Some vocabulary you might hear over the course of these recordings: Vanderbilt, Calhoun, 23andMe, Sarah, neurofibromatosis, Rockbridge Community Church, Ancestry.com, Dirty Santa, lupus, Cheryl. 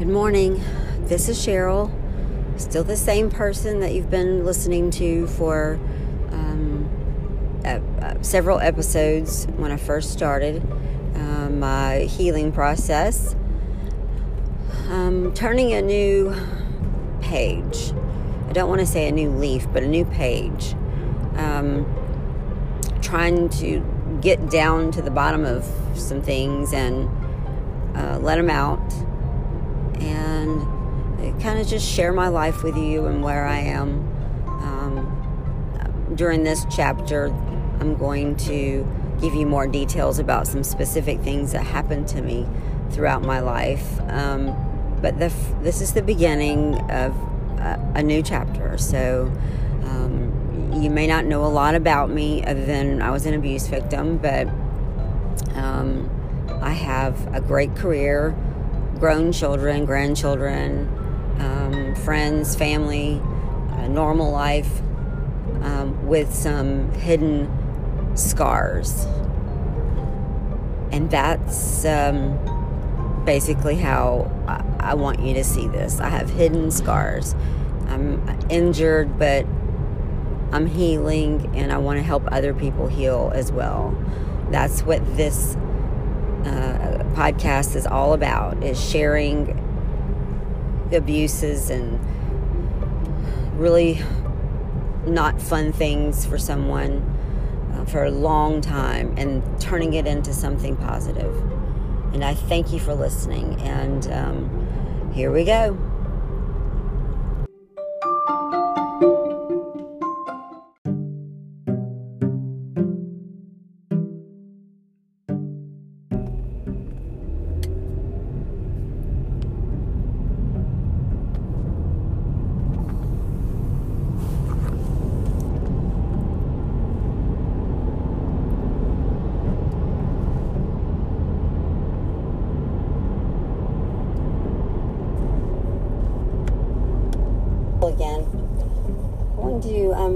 Good morning. This is Cheryl, still the same person that you've been listening to for several episodes when I first started my healing process. Turning a new page. I don't want to say a new leaf, but a new page. Trying to get down to the bottom of some things and let them out. And kind of just share my life with you and where I am. During this chapter, I'm going to give you more details about some specific things that happened to me throughout my life. But this is the beginning of a new chapter. So you may not know a lot about me other than I was an abuse victim, but I have a great career. Grown children, grandchildren, friends, family, a normal life with some hidden scars. And that's basically how I want you to see this. I have hidden scars. I'm injured, but I'm healing, and I want to help other people heal as well. That's what this podcast is all about, is sharing abuses and really not fun things for someone for a long time and turning it into something positive. And I thank you for listening, and here we go.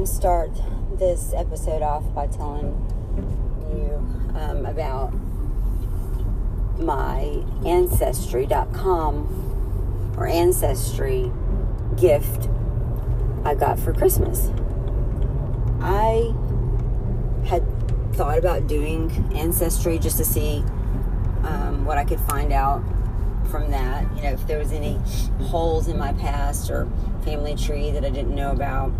Start this episode off by telling you about my Ancestry.com or Ancestry gift I got for Christmas. I had thought about doing Ancestry just to see what I could find out from that, you know, if there was any holes in my past or family tree that I didn't know about.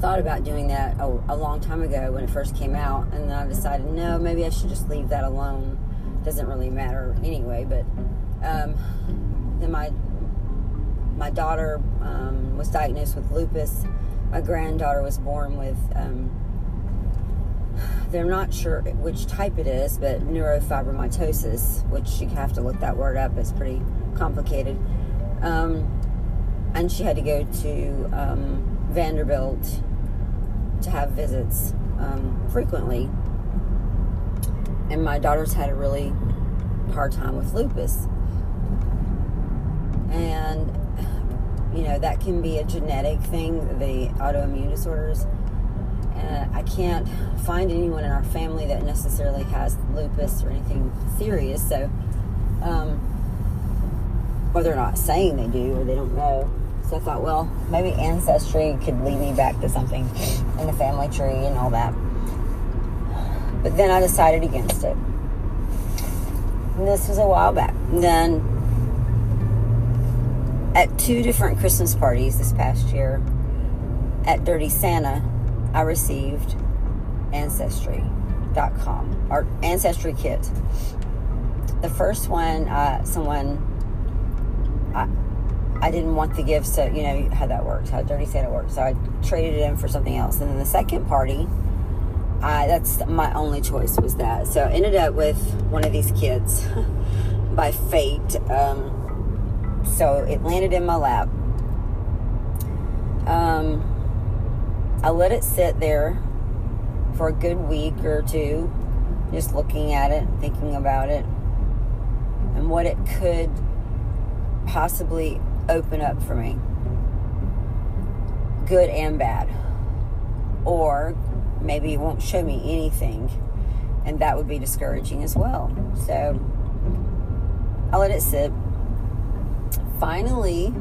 Thought about doing that a long time ago when it first came out, and then I decided, no, maybe I should just leave that alone. Doesn't really matter anyway. But then my daughter was diagnosed with lupus. My granddaughter was born with they're not sure which type it is, but neurofibromatosis, which you have to look that word up. It's pretty complicated, and she had to go to Vanderbilt to have visits frequently, and my daughter's had a really hard time with lupus, and you know that can be a genetic thing, the autoimmune disorders. I can't find anyone in our family that necessarily has lupus or anything serious, so or they're not saying they do, or they don't know. So I thought, well, maybe Ancestry could lead me back to something in the family tree and all that. But then I decided against it. And this was a while back. And then at 2 different Christmas parties this past year at Dirty Santa, I received Ancestry.com or Ancestry Kit. The first one, I didn't want the gift, so you know how that works, how Dirty Santa works. So I traded it in for something else. And then the second party, that's my only choice was that. So I ended up with one of these kits by fate. So it landed in my lap. I let it sit there for a good week or two, just looking at it, thinking about it, and what it could possibly open up for me, good and bad, or maybe it won't show me anything, and that would be discouraging as well. So I let it sit, finally,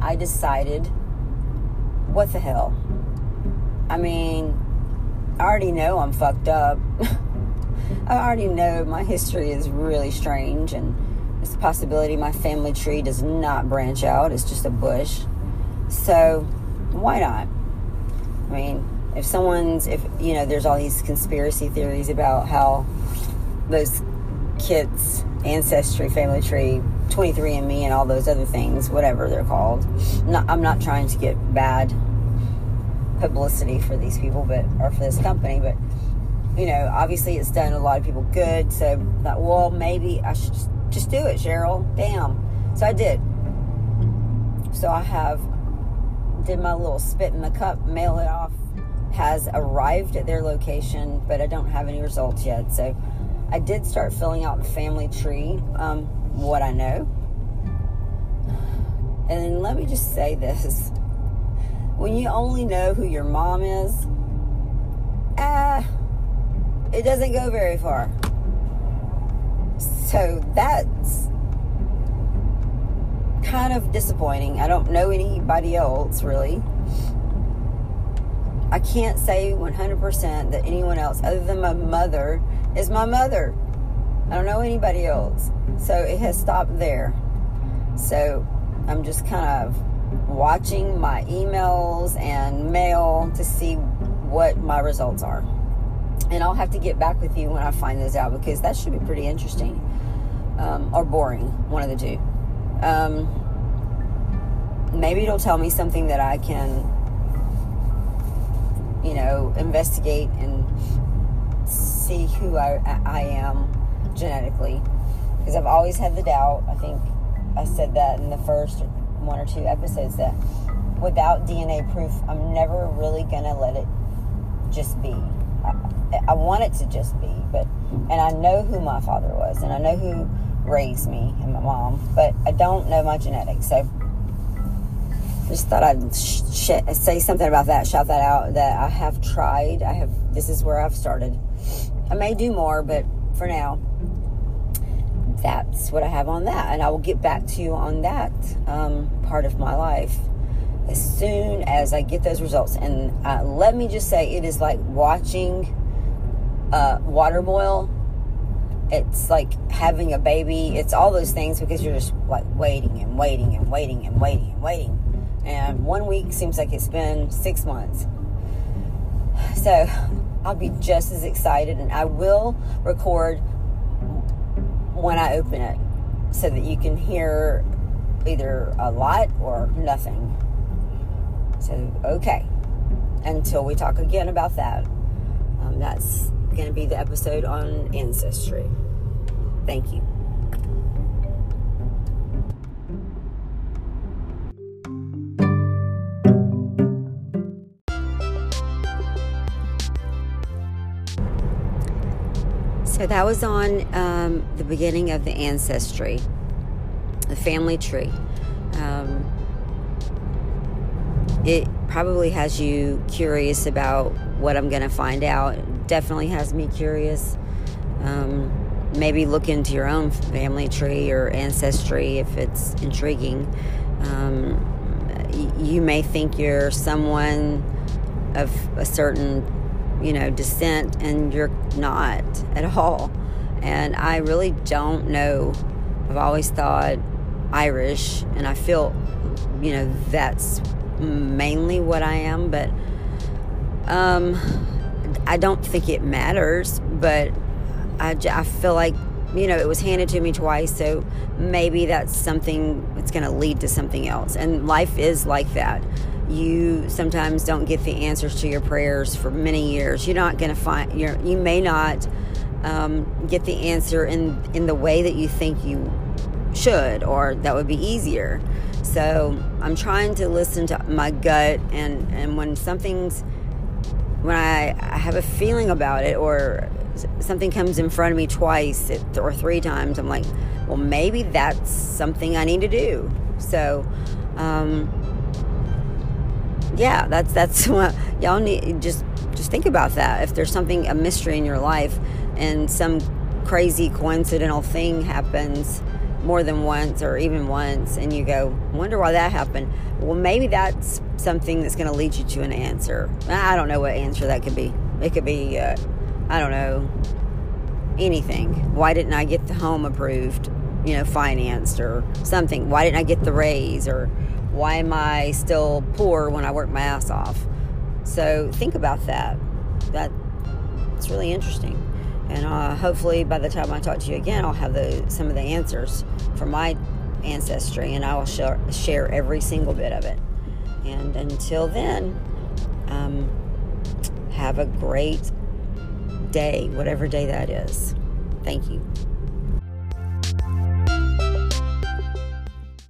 I decided, what the hell? I mean, I already know I'm fucked up. I already know my history is really strange, and it's a possibility my family tree does not branch out. It's just a bush. So why not? I mean, if someone's, if, you know, there's all these conspiracy theories about how those kids' ancestry, family tree, 23andMe, and all those other things, whatever they're called. I'm not trying to get bad publicity for these people, but, or for this company, but, you know, obviously it's done a lot of people good. So I thought, well, maybe I should just do it, Cheryl. Damn. So I did. So I did my little spit in the cup, mail it off, has arrived at their location, but I don't have any results yet. So I did start filling out the family tree, what I know. And let me just say this. When you only know who your mom is, it doesn't go very far. So that's kind of disappointing. I don't know anybody else, really. I can't say 100% that anyone else other than my mother is my mother. I don't know anybody else. So it has stopped there. So I'm just kind of watching my emails and mail to see what my results are. And I'll have to get back with you when I find those out, because that should be pretty interesting, or boring, one of the two. Maybe it'll tell me something that I can, you know, investigate and see who I am genetically, because I've always had the doubt. I think I said that in the first one or two episodes, that without DNA proof, I'm never really gonna let it just be. I want it to just be, and I know who my father was, and I know who raised me and my mom, but I don't know my genetics. So just thought I'd say something about that, shout that out, that I have tried. This is where I've started. I may do more, but for now, that's what I have on that. And I will get back to you on that part of my life as soon as I get those results. And let me just say, it is like watching water boil. It's like having a baby. It's all those things, because you're just like waiting and waiting and waiting and waiting and waiting. And 1 week seems like it's been 6 months. So I'll be just as excited, and I will record when I open it so that you can hear either a lot or nothing. So, okay. Until we talk again about that, that's going to be the episode on Ancestry. Thank you. So that was on the beginning of the ancestry, the family tree. It probably has you curious about what I'm going to find out. It definitely has me curious. Maybe look into your own family tree or ancestry if it's intriguing. You may think you're someone of a certain, you know, descent, and you're not at all. And I really don't know. I've always thought Irish, and I feel, you know, that's mainly what I am, but I don't think it matters, but I feel like, you know, it was handed to me twice, so maybe that's something that's going to lead to something else. And life is like that. You sometimes don't get the answers to your prayers for many years. You're not going to find, you may not get the answer in the way that you think you should, or that would be easier. So I'm trying to listen to my gut, and when I have a feeling about it, or something comes in front of me twice or three times, I'm like, well, maybe that's something I need to do. So, yeah, that's what y'all need. Just think about that. If there's a mystery in your life, and some crazy coincidental thing happens, more than once or even once, and you go, wonder why that happened. Well, maybe that's something that's going to lead you to an answer. I don't know what answer that could be. It could be, I don't know, anything. Why didn't I get the home approved, financed or something? Why didn't I get the raise? Or why am I still poor when I work my ass off? So think about that. That's really interesting. And hopefully by the time I talk to you again, I'll have some of the answers from my ancestry, and I will share every single bit of it. And until then, have a great day, whatever day that is. Thank you.